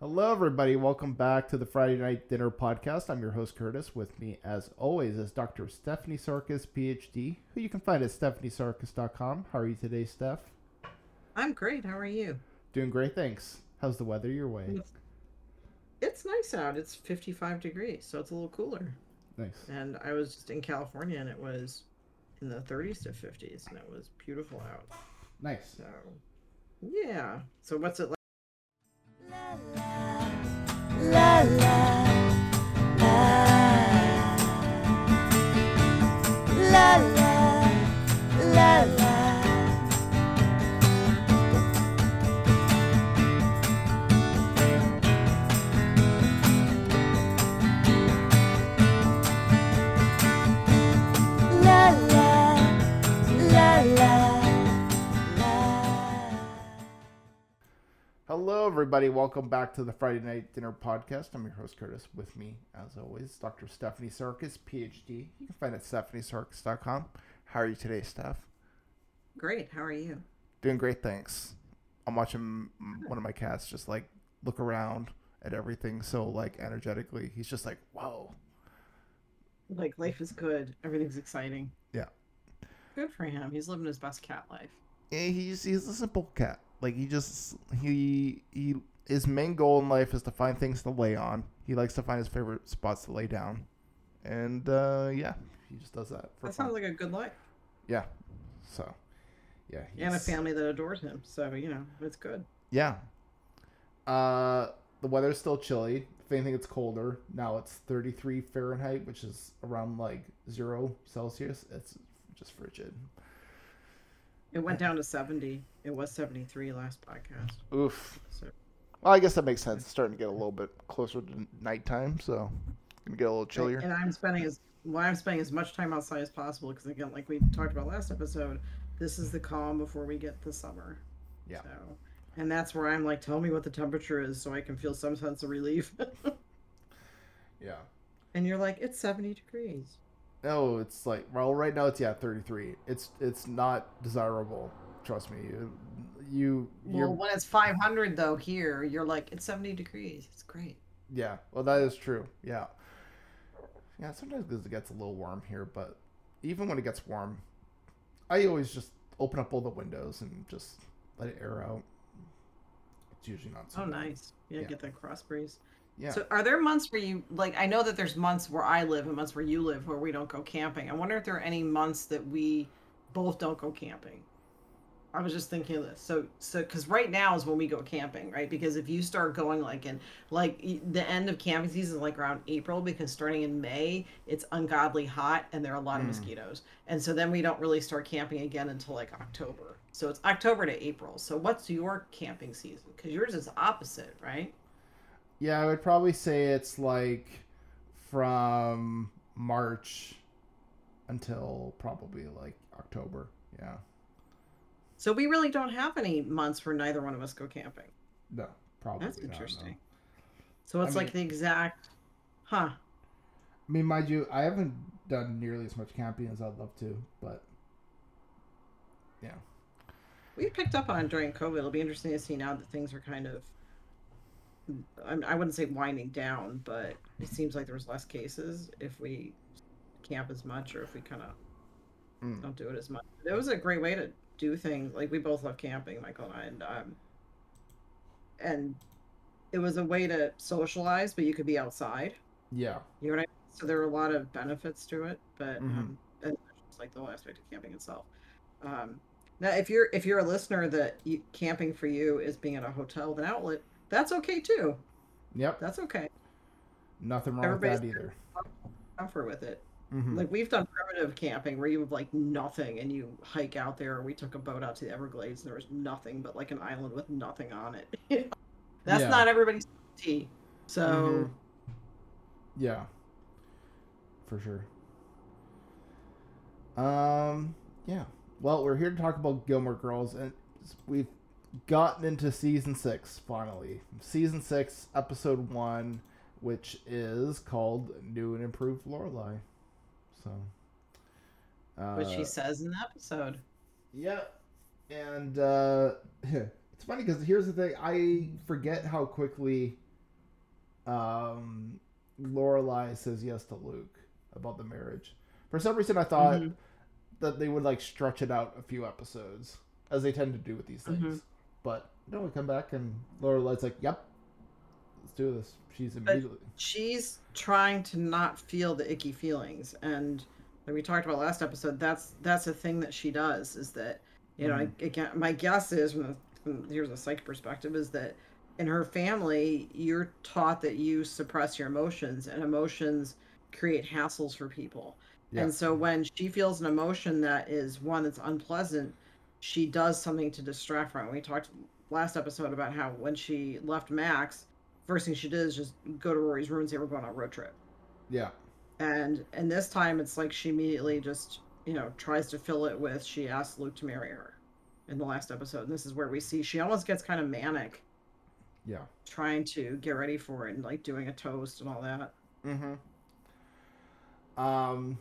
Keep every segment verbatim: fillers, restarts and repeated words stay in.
Hello, everybody. Welcome back to the Friday Night Dinner Podcast. I'm your host, Curtis. With me, as always, is Doctor Stephanie Sarkis, P H D, who you can find at stephanie sarkis dot com. How are you today, Steph? I'm great. How are you? Doing great, thanks. How's the weather your way? It's nice out. It's fifty-five degrees, so it's a little cooler. Nice. And I was just in California, and it was in the thirties to fifties, and it was beautiful out. Nice. So, yeah. So what's it like? La, la, la, la, la, la, la, la. Hello, everybody. Welcome back to the Friday Night Dinner Podcast. I'm your host, Curtis. With me, as always, Doctor Stephanie Sarkis, P H D. You can find it at stephanie sarkis dot com. How are you today, Steph? Great. How are you? Doing great, thanks. I'm watching one of my cats just, like, look around at everything so, like, energetically. He's just like, whoa. Like, life is good. Everything's exciting. Yeah. Good for him. He's living his best cat life. Yeah, he's, he's a simple cat. Like, he just, he, he, his main goal in life is to find things to lay on. He likes to find his favorite spots to lay down. And, uh, yeah, he just does that. For that fun. Sounds like a good life. Yeah. So, yeah. He's... And a family that adores him. So, you know, it's good. Yeah. Uh, the weather's still chilly. If anything, it's colder. Now it's thirty-three Fahrenheit, which is around, like, zero Celsius. It's just frigid. It went down to seventy. It was seventy-three last podcast. Oof. So. Well, I guess that makes sense. It's starting to get a little bit closer to nighttime, so it's going to get a little chillier. And I'm spending as well, I'm spending as much time outside as possible because, again, like we talked about last episode, this is the calm before we get the summer. Yeah. So, and that's where I'm like, tell me what the temperature is so I can feel some sense of relief. Yeah. And you're like, it's seventy degrees. No, it's like, well, right now it's, yeah, thirty-three. It's it's not desirable. Trust me. You, you Well, when it's five hundred, though, here, you're like, it's seventy degrees. It's great. Yeah. Well, that is true. Yeah. Yeah, sometimes it gets a little warm here, but even when it gets warm, I always just open up all the windows and just let it air out. It's usually not so Oh, bad. Nice. Yeah, yeah, get that cross breeze. Yeah. So are there months where you, like, I know that there's months where I live and months where you live where we don't go camping. I wonder if there are any months that we both don't go camping. I was just thinking of this. So, so, because right now is when we go camping, right? Because if you start going, like, in, like, the end of camping season is, like, around April, because starting in May, it's ungodly hot and there are a lot mm. of mosquitoes. And so then we don't really start camping again until, like, October. So it's October to April. So what's your camping season? Because yours is opposite, right? Yeah, I would probably say it's like from March until probably like October. Yeah. So we really don't have any months where neither one of us go camping. No, probably not. That's interesting. So it's I mean, like the exact, huh? I mean, mind you, I haven't done nearly as much camping as I'd love to, but yeah. We picked up on during COVID. It'll be interesting to see now that things are kind of, I wouldn't say winding down, but it seems like there's less cases if we camp as much or if we kind of mm. don't do it as much. It was a great way to do things. Like, we both love camping, Michael and I, and, um, and it was a way to socialize, but you could be outside. Yeah. You know what I mean? So there were a lot of benefits to it, but mm-hmm. um, and just like the whole aspect of camping itself. Um, now, if you're, if you're a listener that you, camping for you is being at a hotel with an outlet, that's okay, too. Yep. That's okay. Nothing wrong Everybody's with that either. Suffer with it. Mm-hmm. Like, we've done primitive camping where you have, like, nothing and you hike out there. We took a boat out to the Everglades and there was nothing but, like, an island with nothing on it. You know? That's yeah. not everybody's tea. So. Mm-hmm. Yeah. For sure. Um, yeah. Well, we're here to talk about Gilmore Girls, and we've gotten into season six finally. Season six, episode one, which is called "New and Improved Lorelai." So, uh, what she says in the episode. Yeah, and uh, it's funny because here's the thing: I forget how quickly um, Lorelai says yes to Luke about the marriage. For some reason, I thought mm-hmm. that they would like stretch it out a few episodes, as they tend to do with these things. Mm-hmm. But no, we come back and Lorelai's like, "Yep, let's do this." She's immediately but she's trying to not feel the icky feelings, and like we talked about last episode, that's that's a thing that she does. Is that you mm-hmm. know? I, again, my guess is from, the, from here's a psych perspective is that in her family, you're taught that you suppress your emotions, and emotions create hassles for people. Yeah. And so when she feels an emotion that is one that's unpleasant, she does something to distract from it. We talked last episode about how when she left Max, first thing she did is just go to Rory's room and say, we're going on a road trip. Yeah. And and this time it's like she immediately just, you know, tries to fill it with, she asks Luke to marry her in the last episode. And this is where we see she almost gets kind of manic. Yeah. Trying to get ready for it and like doing a toast and all that. Mm-hmm. Um...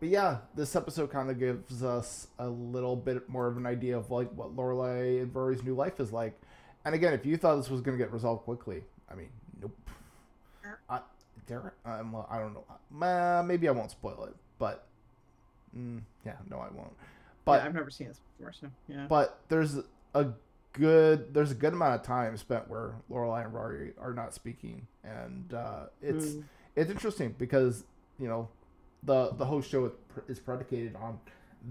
But yeah, this episode kind of gives us a little bit more of an idea of like what Lorelai and Rory's new life is like. And again, if you thought this was going to get resolved quickly, I mean, nope. I, there, I'm, I don't know. Maybe I won't spoil it, but mm, yeah, no, I won't. But yeah, I've never seen this before, so yeah. But there's a good, there's a good amount of time spent where Lorelai and Rory are not speaking, and uh, it's mm. it's interesting because you know. The the whole show is predicated on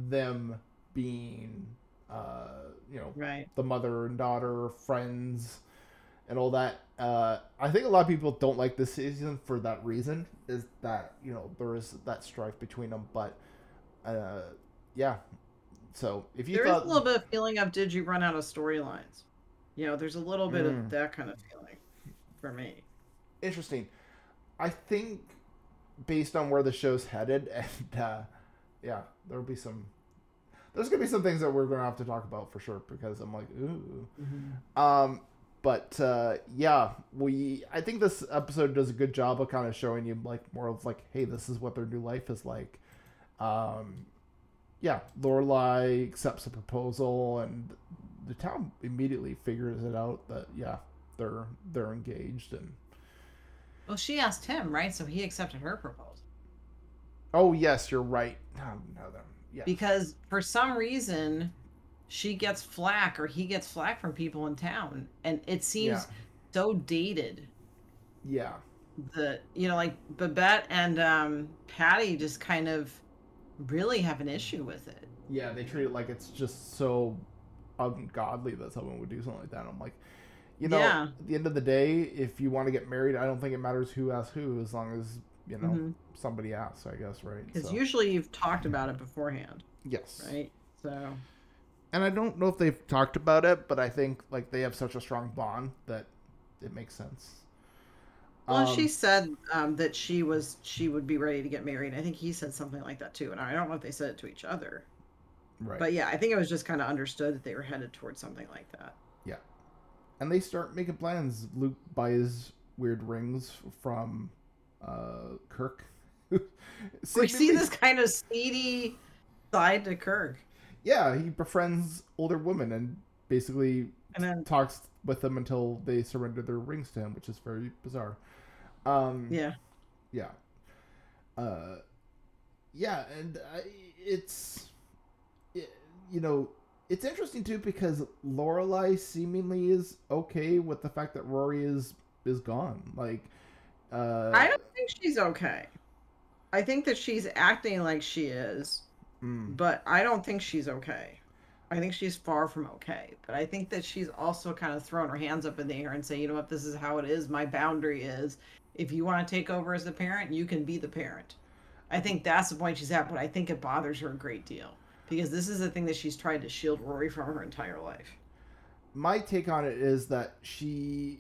them being, uh, you know, right. the mother and daughter, friends, and all that. Uh, I think a lot of people don't like this season for that reason, is that, you know, there is that strife between them. But, uh, yeah. So, if you There thought... is a little bit of feeling of, did you run out of storylines? You know, there's a little bit mm. of that kind of feeling for me. Interesting. I think... based on where the show's headed, and uh, yeah, there'll be some. There's gonna be some things that we're gonna have to talk about for sure, because I'm like, ooh. Mm-hmm. Um, but uh, yeah, we. I think this episode does a good job of kind of showing you like more of like, hey, this is what their new life is like. Um, yeah, Lorelai accepts the proposal, and the town immediately figures it out that yeah, they're they're engaged and. Well, she asked him, right? So he accepted her proposal. Oh, yes, you're right. Oh, no, no, yeah. Because for some reason, she gets flack or he gets flack from people in town. And it seems yeah. so dated. Yeah. The, you know, like Babette and um, Patty just kind of really have an issue with it. Yeah, they treat it like it's just so ungodly that someone would do something like that. I'm like... You know, yeah. at the end of the day, if you want to get married, I don't think it matters who asks who, as long as, you know, mm-hmm. somebody asks, I guess, right? Because so. Usually you've talked about it beforehand. Yes. Right? So. And I don't know if they've talked about it, but I think, like, they have such a strong bond that it makes sense. Well, um, she said um, that she was, she would be ready to get married. I think he said something like that, too. And I don't know if they said it to each other. Right. But, yeah, I think it was just kind of understood that they were headed towards something like that. Yeah. And they start making plans. Luke buys weird rings from uh, Kirk. We see this kind of seedy side to Kirk. Yeah, he befriends older women and basically and then, talks with them until they surrender their rings to him, which is very bizarre. Um, yeah. Yeah. Uh, yeah, and I, it's, it, you know... It's interesting, too, because Lorelai seemingly is okay with the fact that Rory is is gone. Like, uh, I don't think she's okay. I think that she's acting like she is, mm. but I don't think she's okay. I think she's far from okay. But I think that she's also kind of throwing her hands up in the air and saying, you know what, this is how it is. My boundary is, if you want to take over as the parent, you can be the parent. I think that's the point she's at, but I think it bothers her a great deal. Because this is the thing that she's tried to shield Rory from her entire life. My take on it is that she,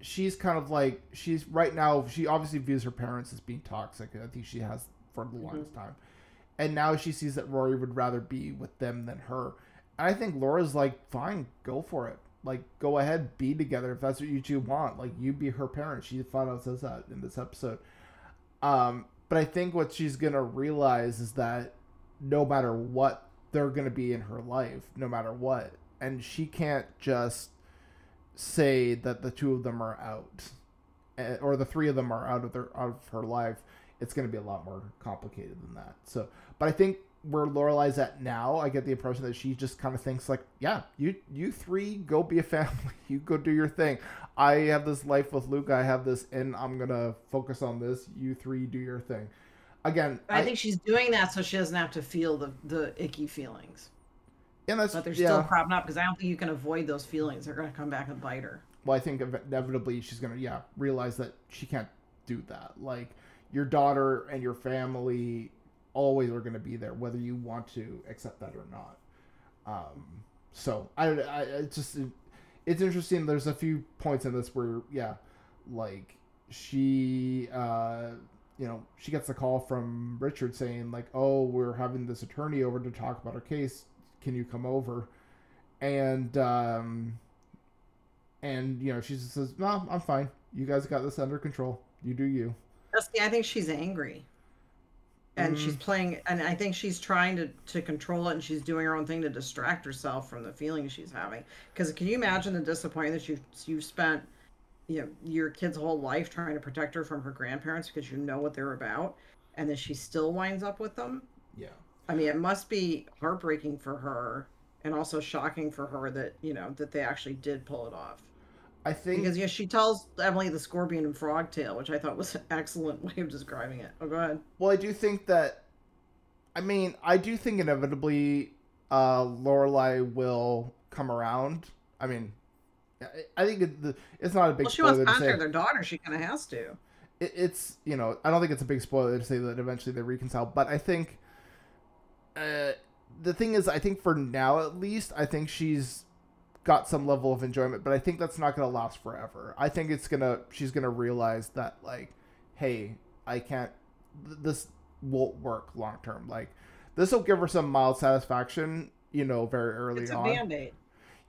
she's kind of like, she's right now, she obviously views her parents as being toxic. I think she has for the longest mm-hmm. time. And now she sees that Rory would rather be with them than her. And I think Laura's like, fine, go for it. Like, go ahead, be together if that's what you two want. Like, you be her parent. She found out says that in this episode. Um, but I think what she's going to realize is that no matter what, they're going to be in her life, no matter what. And she can't just say that the two of them are out or the three of them are out of their out of her life, it's going to be a lot more complicated than that. So, but I think where Lorelai's at now, I get the impression that she just kind of thinks like, yeah, you you three go be a family, you go do your thing. I have this life with Luke, I have this, and I'm gonna focus on this. You three do your thing. Again, I, I think she's doing that so she doesn't have to feel the the icky feelings. And that's, but they're yeah. still cropping up because I don't think you can avoid those feelings. They're gonna come back and bite her. Well, I think inevitably she's gonna yeah realize that she can't do that. Like, your daughter and your family always are going to be there, whether you want to accept that or not. Um, so I, I it's just, it, it's interesting. There's a few points in this where, yeah, like she, uh, you know, she gets a call from Richard saying like, oh, we're having this attorney over to talk about her case. Can you come over? And, um, and you know, she just says, no, I'm fine. You guys got this under control. You do you. I think she's angry. And she's playing, and I think she's trying to, to control it, and she's doing her own thing to distract herself from the feelings she's having. Because can you imagine the disappointment that you've, you've spent, you know, your kid's whole life trying to protect her from her grandparents because you know what they're about, and then she still winds up with them? Yeah. I mean, it must be heartbreaking for her, and also shocking for her that, you know, that they actually did pull it off. I think... Because, yeah, you know, she tells Emily the scorpion and frog tale, which I thought was an excellent way of describing it. Oh, go ahead. Well, I do think that... I mean, I do think inevitably uh, Lorelai will come around. I mean, I think it, the, it's not a big well, spoiler to say... Well, she wants to contact their daughter. She kind of has to. It, it's, you know, I don't think it's a big spoiler to say that eventually they reconcile. But I think... Uh, the thing is, I think for now at least, I think she's... got some level of enjoyment, but I think that's not going to last forever. I think it's going to, she's going to realize that like, hey, I can't, th- this won't work long term. Like, this will give her some mild satisfaction, you know, very early on. It's a band-aid.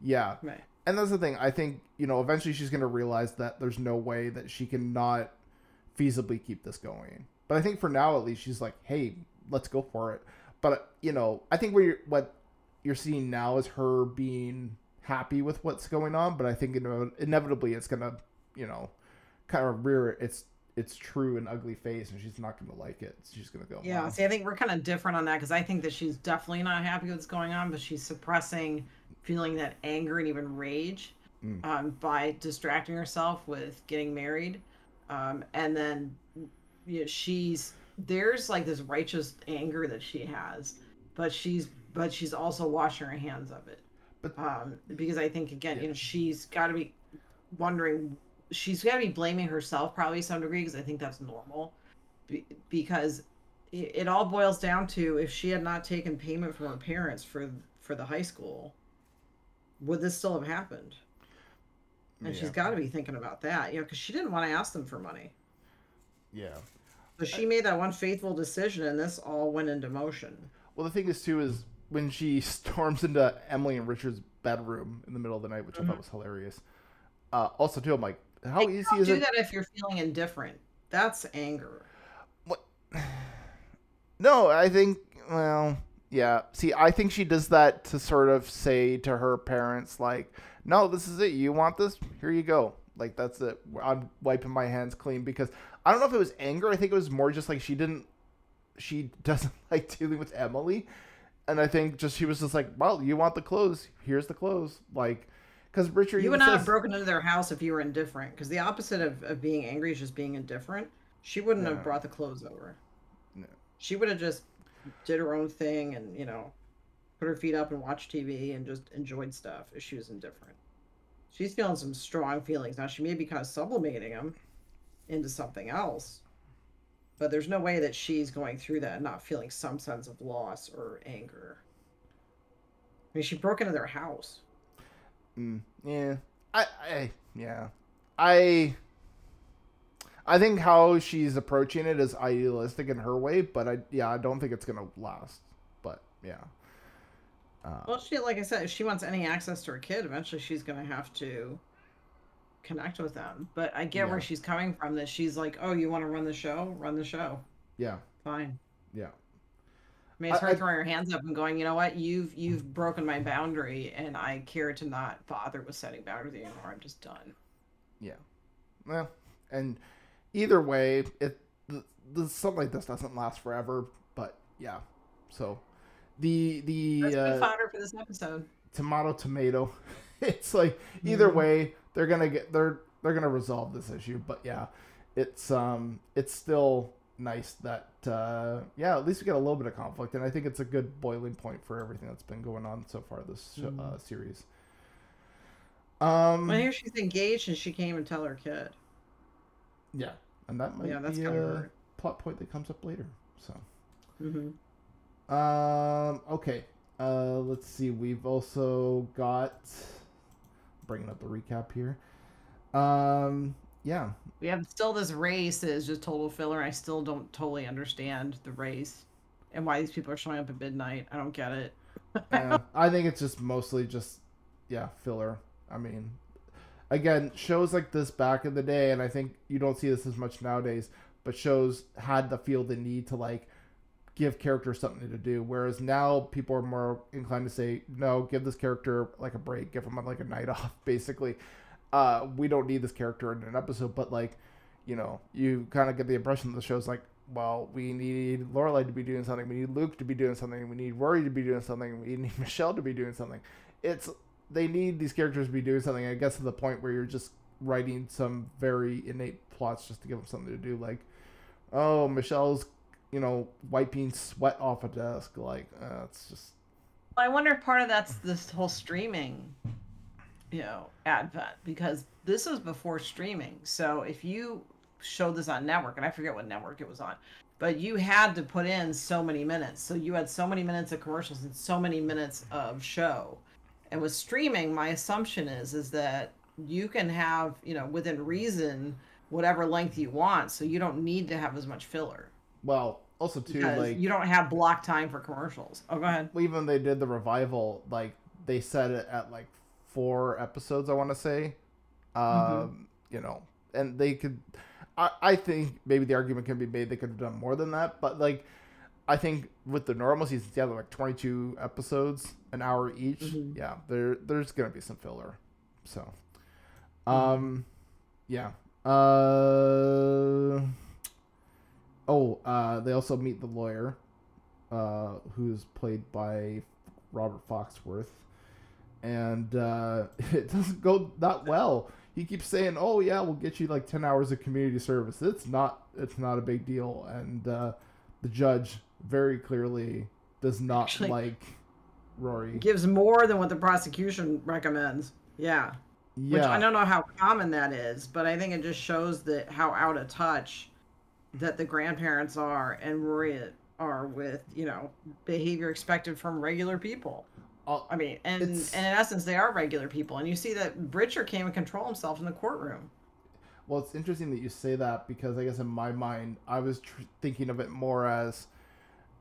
Yeah. Right. And that's the thing. I think, you know, eventually she's going to realize that there's no way that she can not feasibly keep this going. But I think for now, at least, she's like, hey, let's go for it. But, you know, I think what you're, what you're seeing now is her being happy with what's going on, but I think inevitably it's gonna, you know, kind of rear its its true and ugly face, and she's not gonna like it. She's gonna go. Yeah, wow. See, I think we're kind of different on that because I think that she's definitely not happy with what's going on, but she's suppressing feeling that anger and even rage mm. um, by distracting herself with getting married, um, and then you know, she's there's like this righteous anger that she has, but she's but she's also washing her hands of it. But, um, because I think again, yeah. you know, she's got to be wondering, she's got to be blaming herself probably to some degree because I think that's normal. Be- because it, it all boils down to if she had not taken payment from her parents for for the high school, would this still have happened? And yeah. she's got to be thinking about that, you know, because she didn't want to ask them for money. Yeah. So she I... made that one faithful decision, and this all went into motion. Well, the thing is too is. When she storms into Emily and Richard's bedroom in the middle of the night, which mm-hmm. I thought was hilarious. Uh, also, too, I'm like, how easy is it? You don't do that if you're feeling indifferent. That's anger. What? No, I think, well, yeah. See, I think she does that to sort of say to her parents, like, no, this is it. You want this? Here you go. Like, that's it. I'm wiping my hands clean because I don't know if it was anger. I think it was more just like she didn't, she doesn't like dealing with Emily. And I think just she was just like, well, you want the clothes? Here's the clothes. Like, because Richard, you would not have broken into their house if you were indifferent. Because the opposite of, of being angry is just being indifferent. She wouldn't no. have brought the clothes over. No, she would have just did her own thing and you know, put her feet up and watched T V and just enjoyed stuff. If she was indifferent, she's feeling some strong feelings now. She may be kind of sublimating them into something else. But there's no way that she's going through that and not feeling some sense of loss or anger. I mean, she broke into their house. Mm, yeah. I, I, yeah. I, I think how she's approaching it is idealistic in her way, but I, yeah, I don't think it's going to last. But, yeah. Uh, well, she, like I said, if she wants any access to her kid, eventually she's going to have to connect with them, but I get yeah. where she's coming from, that she's like, oh, you want to run the show? Run the show. Yeah. Fine. Yeah. I mean, it's I, her I, throwing her hands up and going, you know what? You've you've broken my boundary, and I care to not bother with setting boundaries anymore. I'm just done. Yeah. Well, And either way, it the, the, something like this doesn't last forever. But yeah, so the the that's uh, fodder for this episode. Tomato, tomato. It's like either mm-hmm. way, they're gonna get they're they're gonna resolve this issue. But yeah, it's um it's still nice that uh, yeah, at least we get a little bit of conflict, and I think it's a good boiling point for everything that's been going on so far this show, mm-hmm. uh, series. Um, I hear she's engaged and she can't even tell her kid. Yeah, and that might yeah, that's be a hurt. plot point that comes up later. So, mm-hmm. um, okay, uh, let's see. We've also got bringing up the recap here. Um, yeah, we have still this race that is just total filler. I still don't totally understand the race and why these people are showing up at midnight. I don't get it. Yeah, I think it's just mostly just yeah filler. I mean, again, shows like this back in the day, and I think you don't see this as much nowadays, but shows had to feel the need to, like, give characters something to do, whereas now people are more inclined to say, no, give this character, like, a break, give them, like, a night off, basically. Uh, we don't need this character in an episode, but, like, you know, you kind of get the impression the show's like, well, we need Lorelai to be doing something, we need Luke to be doing something, we need Rory to be doing something, we need Michelle to be doing something. It's... They need these characters to be doing something, I guess, to the point where you're just writing some very innate plots just to give them something to do. Like, oh, Michelle's, you know, wiping sweat off a desk. Like, uh, it's just... I wonder if part of that's this whole streaming, you know, advent. Because this was before streaming. So if you showed this on network, and I forget what network it was on, but you had to put in so many minutes. So you had so many minutes of commercials and so many minutes of show. And with streaming, my assumption is is that you can have, you know, within reason, whatever length you want, so you don't need to have as much filler. Well, also too, like, you don't have block time for commercials. Oh, go ahead. Well, even they did the revival, like they set it at like four episodes, I want to say, um, mm-hmm. you know, and they could. I, I think maybe the argument can be made they could have done more than that, but like. I think with the normal seasons, yeah, they're like twenty-two episodes, an hour each. Mm-hmm. Yeah, there there's gonna be some filler, so, um, mm-hmm. yeah. Uh, oh, uh, they also meet the lawyer, uh, who's played by Robert Foxworth, and uh, it doesn't go that well. He keeps saying, "Oh yeah, we'll get you like ten hours of community service." It's not it's not a big deal, and uh, the judge. Very clearly does not Actually, like Rory. Gives more than what the prosecution recommends. Yeah. Yeah. Which I don't know how common that is, but I think it just shows that how out of touch that the grandparents are and Rory are with, you know, behavior expected from regular people. Uh, I mean, and, and in essence, they are regular people. And you see that Bridger can't even control himself in the courtroom. Well, it's interesting that you say that because I guess in my mind, I was tr- thinking of it more as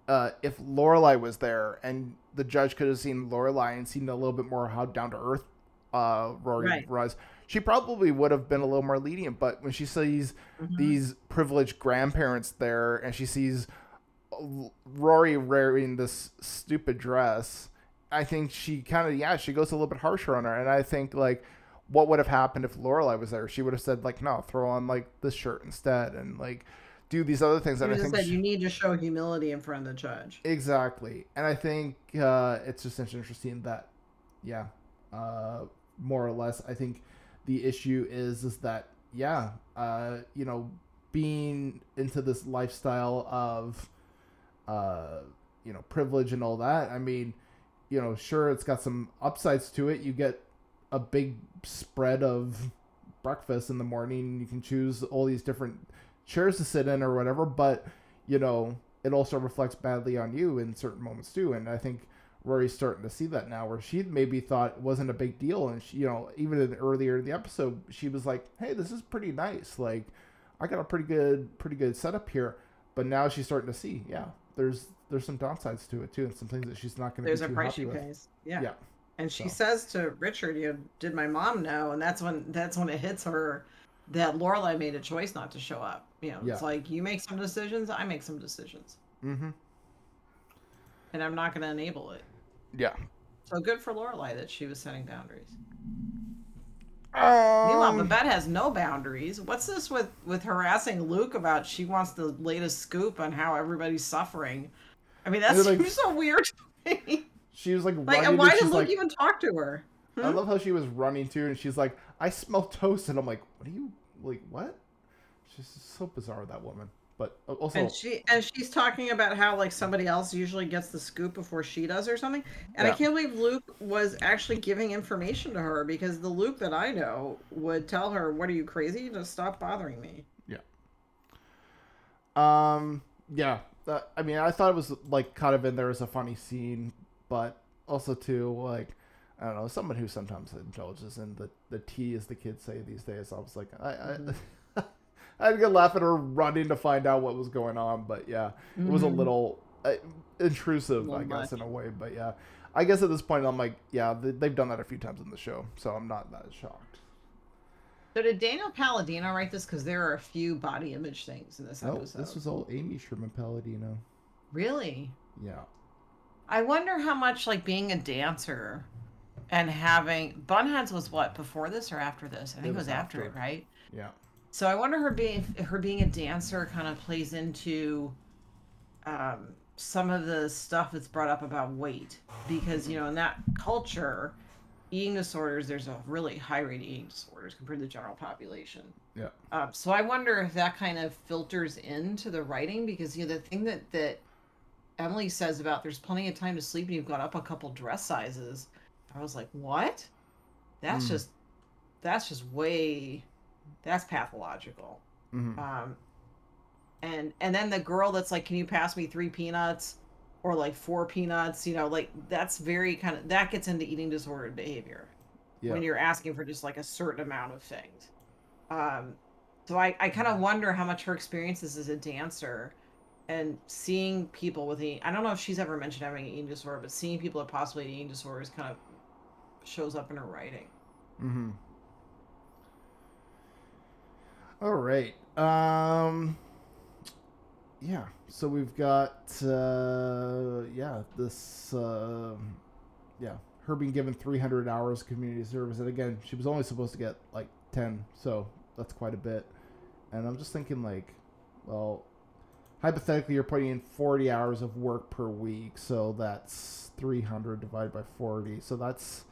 Uh, if Lorelai was there and the judge could have seen Lorelai and seen a little bit more how down to earth uh, Rory right. was, she probably would have been a little more lenient. But when she sees mm-hmm. these privileged grandparents there and she sees Rory wearing this stupid dress, I think she kind of, yeah, she goes a little bit harsher on her. And I think, like, what would have happened if Lorelai was there? She would have said, like, no, throw on, like, this shirt instead. And, like, do these other things that you I think said, she... you need to show humility in front of the judge. Exactly. And I think uh, it's just interesting that, yeah, uh, more or less, I think the issue is, is that, yeah, uh, you know, being into this lifestyle of, uh, you know, privilege and all that. I mean, you know, sure, it's got some upsides to it. You get a big spread of breakfast in the morning. You can choose all these different chairs to sit in or whatever, but you know, it also reflects badly on you in certain moments too. And I think Rory's starting to see that now, where she maybe thought it wasn't a big deal. And she, you know, even in earlier in the episode, she was like, hey, this is pretty nice. Like, I got a pretty good, pretty good setup here. But now she's starting to see, yeah, there's, there's some downsides to it too. And some things that she's not going to be too happy with. There's a price she pays. Yeah. yeah. And she so. says to Richard, you know, did my mom know? And that's when, that's when it hits her that Lorelai made a choice not to show up. You know, yeah. It's like, you make some decisions, I make some decisions. Mm-hmm. And I'm not going to enable it. Yeah. So good for Lorelai that she was setting boundaries. Um, Meanwhile, Babette has no boundaries. What's this with, with harassing Luke about she wants the latest scoop on how everybody's suffering? I mean, that's like, so weird to me. She was like, like running, and why did Luke like, even talk to her? Hmm? I love how she was running to, and she's like, I smell toast. And I'm like, what are you, like, what? She's so bizarre, that woman. But also, and she and she's talking about how like somebody else usually gets the scoop before she does or something. And yeah. I can't believe Luke was actually giving information to her, because the Luke that I know would tell her, "What are you crazy? Just stop bothering me." Yeah. Um. Yeah. Uh, I mean, I thought it was like kind of in there as a funny scene, but also too like I don't know, someone who sometimes indulges in the the tea, as the kids say these days. I was like, I. Mm-hmm. I I had to laugh at her running to find out what was going on, but yeah, mm-hmm. it was a little uh, intrusive, I guess, much. in a way. But yeah, I guess at this point, I'm like, yeah, they've done that a few times in the show, so I'm not that shocked. So did Daniel Palladino write this? Because there are a few body image things in this oh, episode. This was all Amy Sherman Palladino. Really? Yeah. I wonder how much, like, being a dancer and having... Bunheads was what, before this or after this? I think it was, it was after it, right? Yeah. So I wonder her being her being a dancer kind of plays into um, some of the stuff that's brought up about weight, because you know in that culture, eating disorders, there's a really high rate of eating disorders compared to the general population. Yeah. Um, so I wonder if that kind of filters into the writing, because you know the thing that that Emily says about there's plenty of time to sleep and you've got up a couple dress sizes. I was like, what? That's mm. just that's just way. That's pathological. Mm-hmm. Um, and and then the girl that's like, can you pass me three peanuts or like four peanuts? You know, like that's very kind of, that gets into eating disordered behavior yeah. when you're asking for just like a certain amount of things. Um, so I, I kind of wonder how much her experiences as a dancer and seeing people with eating, I don't know if she's ever mentioned having an eating disorder, but seeing people that possibly eating disorders kind of shows up in her writing. Mm-hmm. All right. Um, yeah. So we've got, uh, yeah, this, uh, yeah, her being given three hundred hours of community service. And again, she was only supposed to get like ten. So that's quite a bit. And I'm just thinking like, well, hypothetically, you're putting in forty hours of work per week. So that's three hundred divided by forty. So that's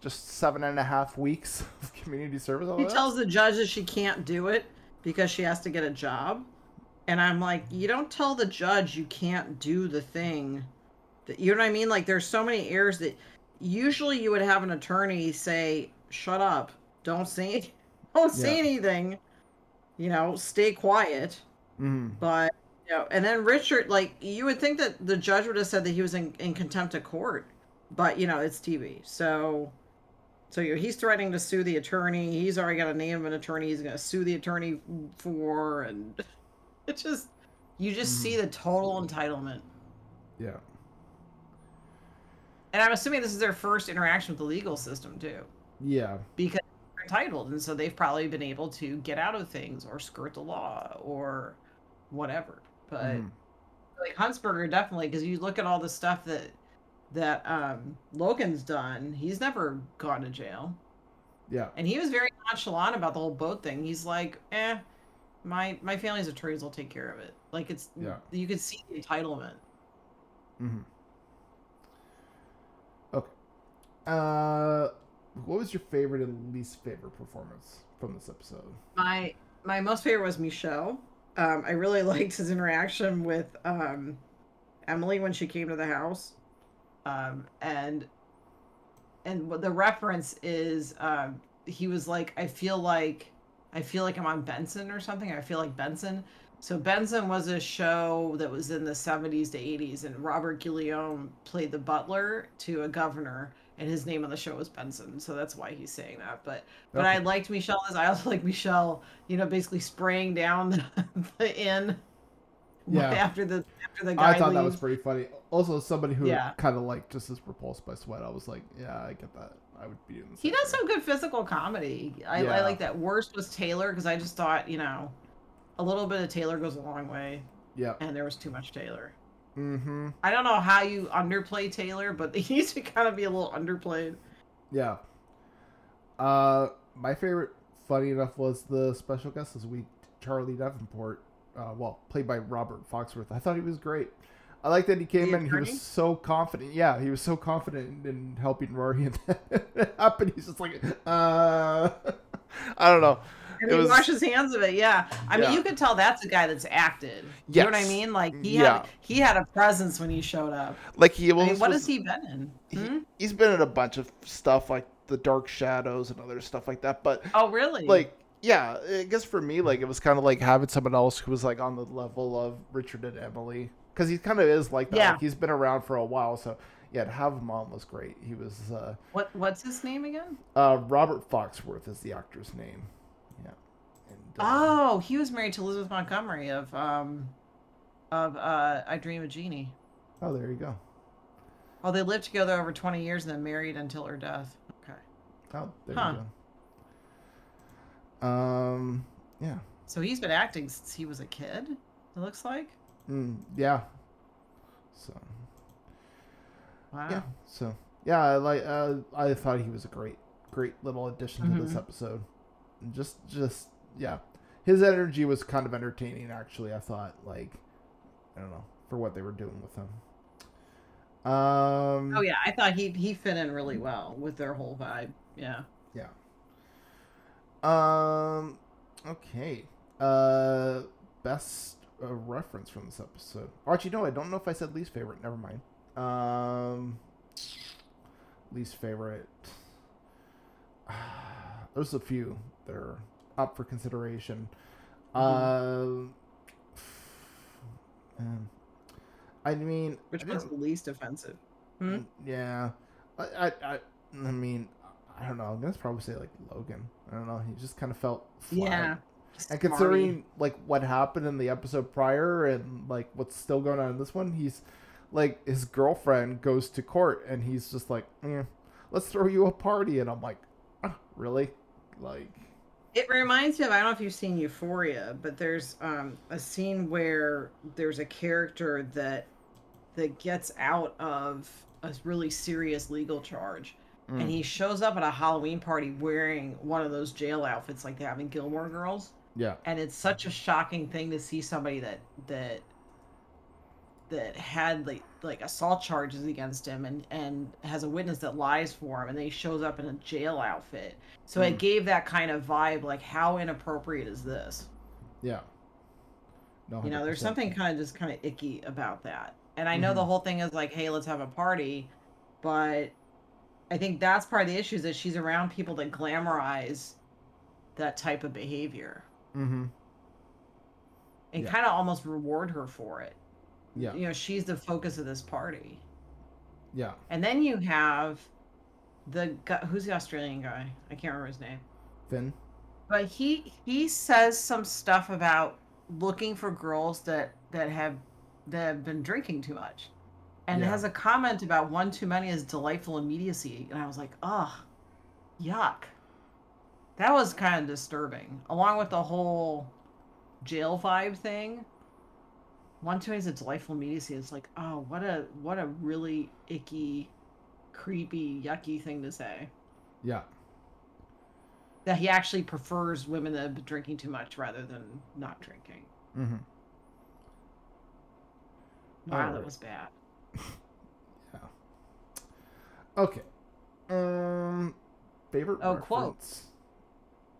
just seven and a half weeks of community service. She tells the judges she can't do it because she has to get a job. And I'm like, you don't tell the judge you can't do the thing. That, you know what I mean? Like, there's so many errors that usually you would have an attorney say, shut up. Don't say, don't say yeah. anything. You know, stay quiet. Mm-hmm. But, you know, and then Richard, like, you would think that the judge would have said that he was in, in contempt of court. But, you know, it's T V. So... So he's threatening to sue the attorney. He's already got a name of an attorney he's going to sue the attorney for. And it just, you just mm. see the total entitlement. Yeah. And I'm assuming this is their first interaction with the legal system too. Yeah. Because they're entitled. And so they've probably been able to get out of things or skirt the law or whatever. But mm. like Huntsberger definitely, because you look at all the stuff that, that um, Logan's done. He's never gone to jail. Yeah. And he was very nonchalant about the whole boat thing. He's like, eh, my my family's attorneys will take care of it. Like, it's, yeah. you can see the entitlement. Mm-hmm. Okay. Uh, what was your favorite and least favorite performance from this episode? My, my most favorite was Michaud. Um, I really liked his interaction with um, Emily when she came to the house. Um, and, and the reference is, um, he was like, I feel like, I feel like I'm on Benson or something. I feel like Benson. So Benson was a show that was in the seventies to eighties, and Robert Guillaume played the butler to a governor, and his name on the show was Benson. So that's why he's saying that. But, but okay. I liked Michelle's. I also liked Michelle, you know, basically spraying down the, the inn. Yeah. After the after the guy I thought leaves. That was pretty funny. Also, somebody who yeah. kind of like just is repulsed by sweat. I was like, yeah, I get that. I would be doing this. He does some good physical comedy. I, yeah. I like that. Worst was Taylor, because I just thought, you know, a little bit of Taylor goes a long way. Yeah. And there was too much Taylor. Mm-hmm. I don't know how you underplay Taylor, but he used to kind of be a little underplayed. Yeah. Uh, my favorite, funny enough, was the special guest this week, Charlie Davenport, uh, well, played by Robert Foxworth. I thought he was great. I like that he came the in. Attorney? He was so confident. Yeah, he was so confident in helping Rory, and then up, and he's just like, uh, I don't know. And it he was... washes hands of it. Yeah, I yeah. mean, you could tell that's a guy that's acted. Yes. You know what I mean? Like he yeah. had he had a presence when he showed up. Like he, I mean, what was, has he been in? He, hmm? He's been in a bunch of stuff like The Dark Shadows and other stuff like that. But oh, really? Like. Yeah, I guess for me, like, it was kind of like having someone else who was, like, on the level of Richard and Emily. Because he kind of is like that. Yeah. Like, he's been around for a while, so, yeah, to have him on was great. He was, uh... What, what's his name again? Uh, Robert Foxworth is the actor's name. Yeah. And, uh, oh, he was married to Elizabeth Montgomery of, um... Of, uh, I Dream of Jeannie. Oh, there you go. Oh, they lived together over twenty years and then married until her death. Okay. Oh, there huh. you go. Um, yeah. So he's been acting since he was a kid, it looks like. Mm, yeah. So. Wow. Yeah. So, yeah, I like, uh, I thought he was a great, great little addition mm-hmm. to this episode. Just, just, yeah. His energy was kind of entertaining, actually, I thought, like, I don't know, for what they were doing with him. Um. Oh, yeah, I thought he, he fit in really well with their whole vibe. Yeah. Yeah. Um, okay. Uh, best uh, reference from this episode. Archie, no, I don't know if I said least favorite. Never mind. Um, least favorite. There's a few that are up for consideration. Mm-hmm. Uh, man. I mean... Which one's the least offensive? Hmm? Yeah. I, I, I, I mean... I don't know. I'm going to probably say, like, Logan. I don't know. He just kind of felt flat. Yeah. And considering, smarty. like, what happened in the episode prior and, like, what's still going on in this one, he's, like, his girlfriend goes to court and he's just like, eh, let's throw you a party. And I'm like, oh, really? Like. It reminds me of, I don't know if you've seen Euphoria, but there's um, a scene where there's a character that that gets out of a really serious legal charge. Mm. And he shows up at a Halloween party wearing one of those jail outfits like they have in Gilmore Girls. Yeah. And it's such a shocking thing to see somebody that that that had like like assault charges against him and, and has a witness that lies for him, and then he shows up in a jail outfit. So mm. it gave that kind of vibe, like, how inappropriate is this? Yeah. No, you know, there's something kind of just kind of icky about that. And I know mm-hmm. the whole thing is like, hey, let's have a party, but I think that's part of the issue is that she's around people that glamorize that type of behavior. Mm-hmm. And yeah. kind of almost reward her for it. Yeah. You know, she's the focus of this party. Yeah. And then you have the guy, who's the Australian guy? I can't remember his name. Finn. But he he says some stuff about looking for girls that, that have that have been drinking too much. And yeah. it has a comment about one too many is delightful immediacy. And I was like, ugh, yuck. That was kind of disturbing. Along with the whole jail vibe thing. One too many is a delightful immediacy. It's like, oh, what a what a really icky, creepy, yucky thing to say. Yeah. That he actually prefers women that have been drinking too much rather than not drinking. Mm-hmm. Wow, that was bad. Yeah. Okay. Um. Favorite. Oh, reference. Quotes.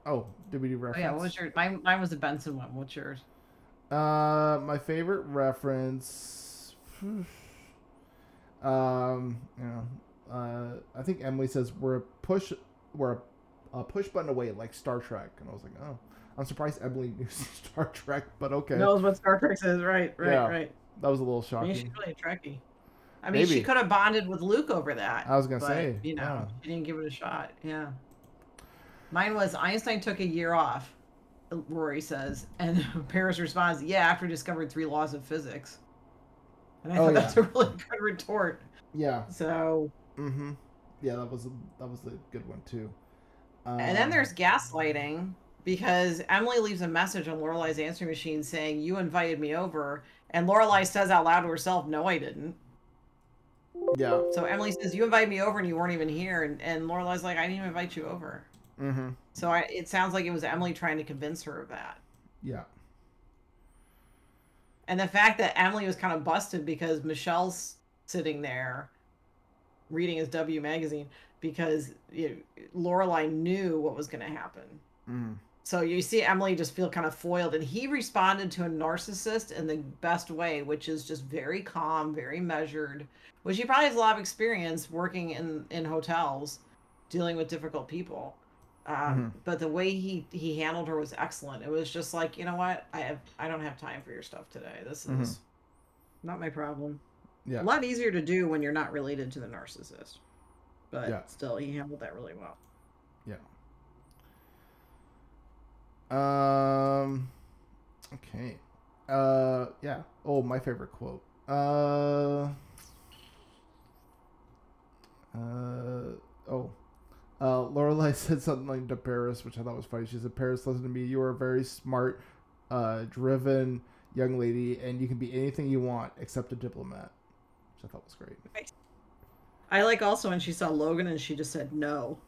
Oh, did we do reference? Oh, yeah. What was your? Mine, mine was the Benson one. What's yours? Uh, my favorite reference. um. You know. Uh, I think Emily says we're a push. We're a, a push button away, like Star Trek, and I was like, oh, I'm surprised Emily knew Star Trek, but okay. Knows what Star Trek says, right? Right. Yeah, right. That was a little shocking. I mean, she's really a Trekkie. I mean, Maybe. She could have bonded with Luke over that. I was going to say. You know, yeah. She didn't give it a shot. Yeah. Mine was, Einstein took a year off, Rory says. And Paris responds, yeah, after discovering three laws of physics. And I oh, thought yeah. that's a really good retort. Yeah. So. Mm-hmm. Yeah, that was, that was a good one, too. Um, and then there's gaslighting, because Emily leaves a message on Lorelai's answering machine saying, you invited me over. And Lorelai says out loud to herself, no, I didn't. Yeah. So Emily says, you invited me over and you weren't even here. And, and Lorelai's like, I didn't even invite you over. Mm-hmm. So I, it sounds like it was Emily trying to convince her of that. Yeah. And the fact that Emily was kind of busted because Michelle's sitting there reading his W magazine because it, Lorelai knew what was going to happen. Mm. So you see Emily just feel kind of foiled, and he responded to a narcissist in the best way, which is just very calm, very measured, which he probably has a lot of experience working in, in hotels, dealing with difficult people. Um, mm-hmm. But the way he, he handled her was excellent. It was just like, you know what? I have, I don't have time for your stuff today. This is mm-hmm. not my problem. Yeah. A lot easier to do when you're not related to the narcissist, but yeah. still he handled that really well. Yeah. Um, okay. Uh, yeah. Oh, my favorite quote. Uh, uh, oh, uh, Lorelai said something to Paris, which I thought was funny. She said, "Paris, listen to me. You are a very smart, uh, driven young lady, and you can be anything you want except a diplomat," which I thought was great. I like also when she saw Logan and she just said no.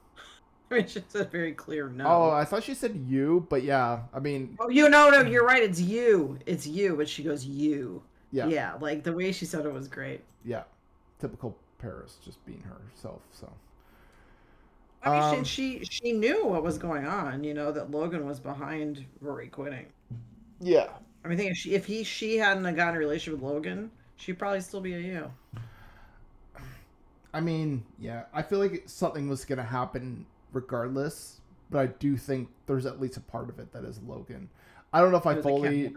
I mean, she said very clear no. Oh, I thought she said you, but yeah, I mean... Oh, you, no, no, you're right, it's you. It's you, but she goes, you. Yeah. Yeah, like, the way she said it was great. Yeah. Typical Paris, just being herself, so... I um, mean, she, she she knew what was going on, you know, that Logan was behind Rory quitting. Yeah. I mean, I think if, she, if he she hadn't gotten a relationship with Logan, she'd probably still be a you. I mean, yeah, I feel like something was going to happen... regardless, but I do think there's at least a part of it that is Logan. I don't know if I fully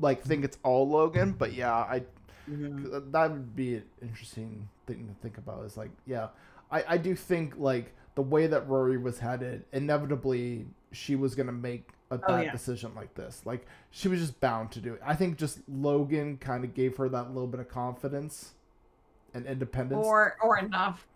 like think it's all Logan, but yeah, I yeah. that would be an interesting thing to think about. Is like, yeah, I, I do think like the way that Rory was headed, inevitably she was gonna make a bad oh, yeah. decision like this. Like she was just bound to do it. I think just Logan kind of gave her that little bit of confidence and independence, or or enough.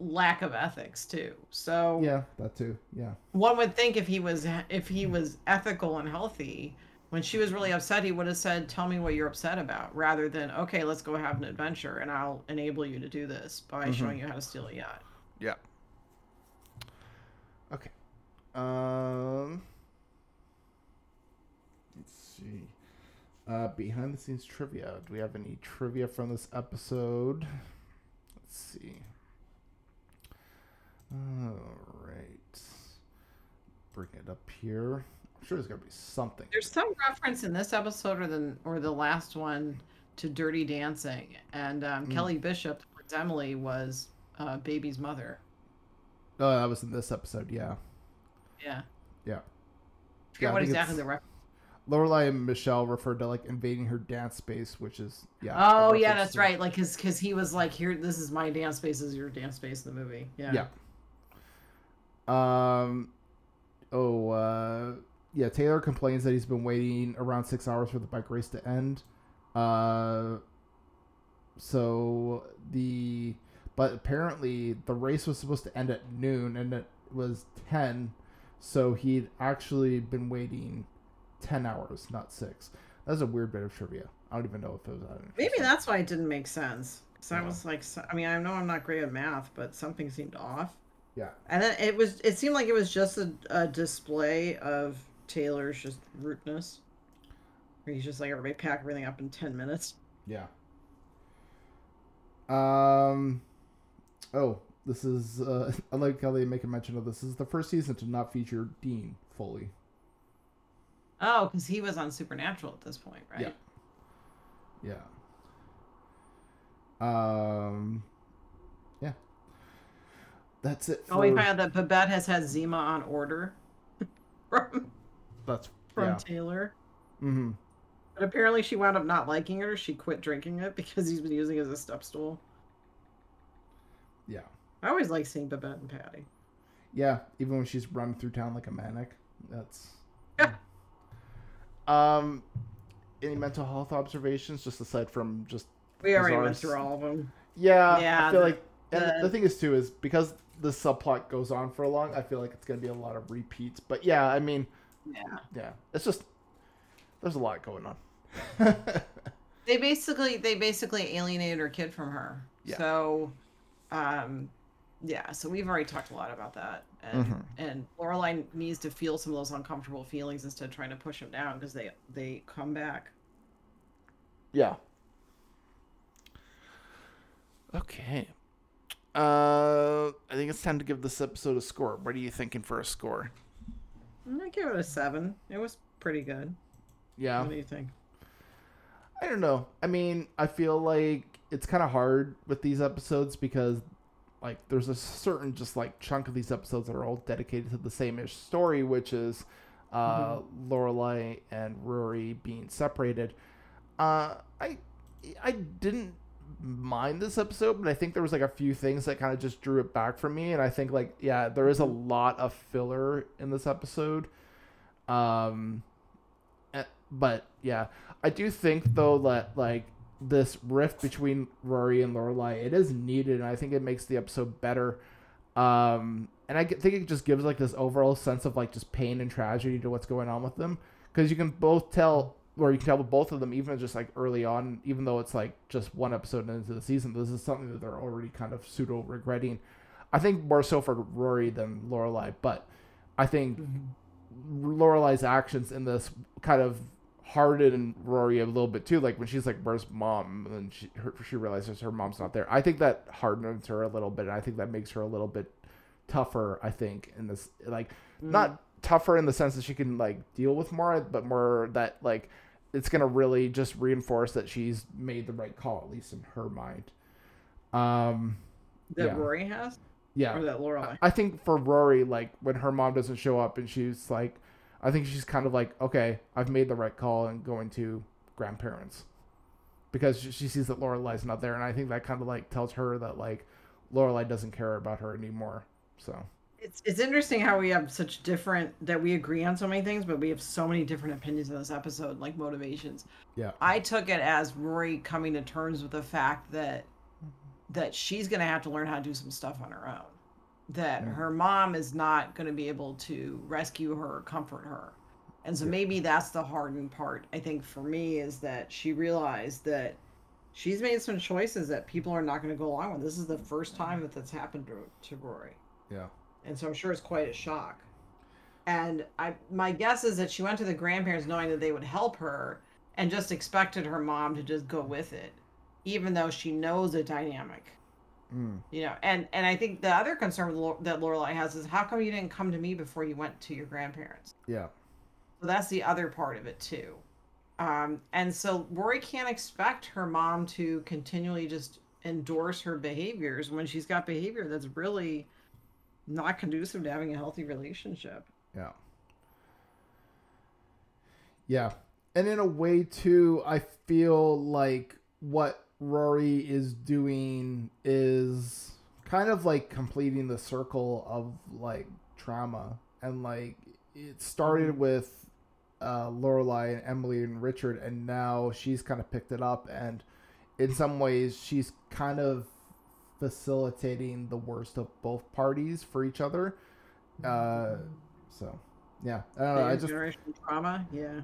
lack of ethics too. So yeah, that too. Yeah. One would think if he was if he was ethical and healthy, when she was really upset, he would have said, "Tell me what you're upset about," rather than, "Okay, let's go have an adventure, and I'll enable you to do this by mm-hmm. showing you how to steal a yacht." Yeah. Okay. Um. Let's see. Uh, behind the scenes trivia. Do we have any trivia from this episode? Let's see. Alright. Bring it up here. I'm sure there's gotta be something. There's some reference in this episode or the or the last one to Dirty Dancing. And um, mm. Kelly Bishop, Emily, was uh, Baby's mother. Oh, that was in this episode, yeah. Yeah. Yeah. I forget yeah, what I exactly the reference. Lorelai and Michelle referred to like invading her dance space, which is yeah. Oh yeah, that's to... right. Like because because he was like, here, this is my dance space, this is your dance space in the movie. Yeah. Yeah. Um, oh, uh, yeah, Taylor complains that he's been waiting around six hours for the bike race to end. Uh, so the, but apparently the race was supposed to end at noon and it was ten. So he'd actually been waiting ten hours, not six. That's a weird bit of trivia. I don't even know if it was that interesting. Maybe that's why it didn't make sense. Cause yeah. I was like, so, I mean, I know I'm not great at math, but something seemed off. Yeah, and then it was. It seemed like it was just a, a display of Taylor's just rudeness. Where he's just like, everybody pack everything up in ten minutes. Yeah. Um. Oh, this is. Uh, I like how they make a mention of this. This is the first season to not feature Dean fully. Oh, because he was on Supernatural at this point, right? Yeah. Yeah. Um. Yeah. That's it. For... Oh, we found that Babette has had Zima on order from that's from yeah. Taylor. Mm-hmm. But apparently, she wound up not liking it, or she quit drinking it because he's been using it as a step stool. Yeah. I always like seeing Babette and Patty. Yeah, even when she's run through town like a manic. That's. Yeah. Um, any mental health observations? Just aside from just. We already went through all of them. Yeah. Yeah. I feel the, like, and the... the thing is too is because. The subplot goes on for long. I feel like it's going to be a lot of repeats, but yeah, I mean, yeah, yeah. It's just there's a lot going on. they basically they basically alienated her kid from her. Yeah. So, um, yeah. So we've already talked a lot about that, and mm-hmm. and Lorelai needs to feel some of those uncomfortable feelings instead of trying to push them down, because they they come back. Yeah. Okay. Uh, I think it's time to give this episode a score. What are you thinking for a score? I'm gonna give it a seven. It was pretty good. Yeah. What do you think? I don't know. I mean, I feel like it's kind of hard with these episodes because, like, there's a certain just like chunk of these episodes that are all dedicated to the same-ish story, which is uh, mm-hmm. Lorelai and Rory being separated. Uh, I I didn't mind this episode, but I think there was like a few things that kind of just drew it back from me, and I think like yeah, there is a lot of filler in this episode. Um, but yeah, I do think though that like this rift between Rory and Lorelai, it is needed, and I think it makes the episode better. Um, and I think it just gives like this overall sense of like just pain and tragedy to what's going on with them, because you can both tell. Or you can tell with both of them, even just like early on, even though it's like just one episode into the season, this is something that they're already kind of pseudo regretting. I think more so for Rory than Lorelai, but I think mm-hmm. Lorelai's actions in this kind of hardened Rory a little bit too. Like when she's like, "Where's mom?" and she her, she realizes her mom's not there. I think that hardens her a little bit, and I think that makes her a little bit tougher. I think in this, like mm-hmm. not tougher in the sense that she can like deal with more, but more that like. It's going to really just reinforce that she's made the right call, at least in her mind. Um, that yeah. Rory has? Yeah. Or that Lorelai? I think for Rory, like, when her mom doesn't show up and she's like, I think she's kind of like, okay, I've made the right call and going to grandparents. Because she sees that Lorelai's not there, and I think that kind of, like, tells her that, like, Lorelai doesn't care about her anymore, so... It's it's interesting how we have such different, that we agree on so many things, but we have so many different opinions in this episode, like motivations. Yeah. I took it as Rory coming to terms with the fact that that she's going to have to learn how to do some stuff on her own. That yeah. her mom is not going to be able to rescue her or comfort her. And so yeah. maybe that's the hardened part, I think, for me, is that she realized that she's made some choices that people are not going to go along with. This is the first time that that's happened to, to Rory. Yeah. And so I'm sure it's quite a shock. And I, my guess is that she went to the grandparents knowing that they would help her and just expected her mom to just go with it, even though she knows the dynamic. Mm. You know, and, and I think the other concern that Lorelai has is, how come you didn't come to me before you went to your grandparents? Yeah. So that's the other part of it, too. Um, and so Rory can't expect her mom to continually just endorse her behaviors when she's got behavior that's really... not conducive to having a healthy relationship. Yeah. Yeah. And in a way, too, I feel like what Rory is doing is kind of like completing the circle of like trauma. And like it started with uh, Lorelai and Emily and Richard, and now she's kind of picked it up. And in some ways, she's kind of facilitating the worst of both parties for each other. Uh, so, yeah. I don't know. I just, generation trauma? Yeah.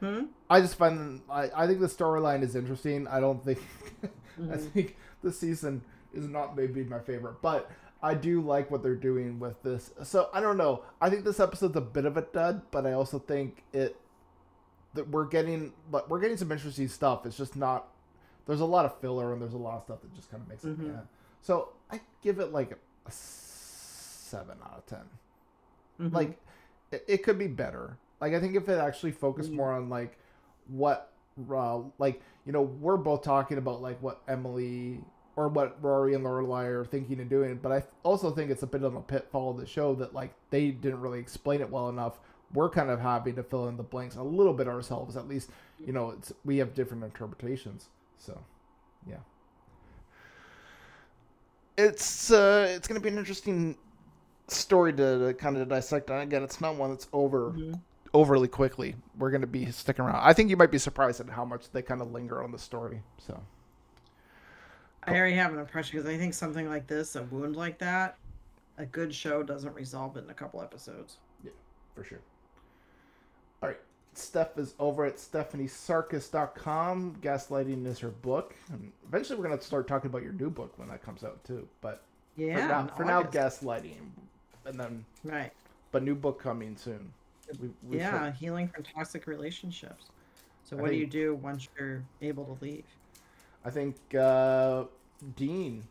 Hmm? I just find... I, I think the storyline is interesting. I don't think... Mm-hmm. I think this season is not maybe my favorite, but I do like what they're doing with this. So, I don't know. I think this episode's a bit of a dud, but I also think it... that we're getting... But we're getting some interesting stuff. It's just not... There's a lot of filler, and there's a lot of stuff that just kind of makes mm-hmm. it... Yeah. So I give it like a seven out of ten. Mm-hmm. Like it, it could be better. Like I think if it actually focused mm-hmm. more on like what, uh, like, you know, we're both talking about like what Emily or what Rory and Lorelai are thinking and doing. But I also think it's a bit of a pitfall of the show that like they didn't really explain it well enough. We're kind of having to fill in the blanks a little bit ourselves. At least, you know, it's, we have different interpretations. So yeah. It's uh, it's going to be an interesting story to, to kind of dissect. And again, it's not one that's over mm-hmm. overly quickly. We're going to be sticking around. I think you might be surprised at how much they kind of linger on the story. So I already have an impression, because I think something like this, a wound like that, a good show doesn't resolve it in a couple episodes. Yeah, for sure. All right. Steph is over at stephanie sarkis dot com. Gaslighting is her book. And eventually we're going to start talking about your new book when that comes out too. But yeah, for now, for now, Gaslighting. and then right. But new book coming soon. We, we yeah, heard. Healing from toxic relationships. So what I do think, you do once you're able to leave? I think uh, Dean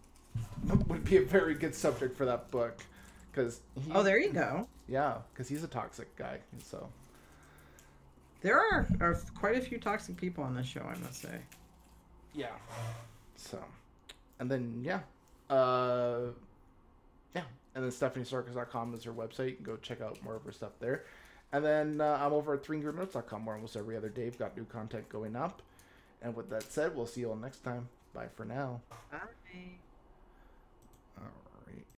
would be a very good subject for that book, because oh, there you go. Yeah, because he's a toxic guy. So there are, are quite a few toxic people on this show, I must say. Yeah. So, and then yeah, uh, yeah, and then Stephanie Sarkis dot com is her website. You can go check out more of her stuff there. And then uh, I'm over at three ingredient notes dot com where almost every other day we've got new content going up. And with that said, we'll see you all next time. Bye for now. Bye.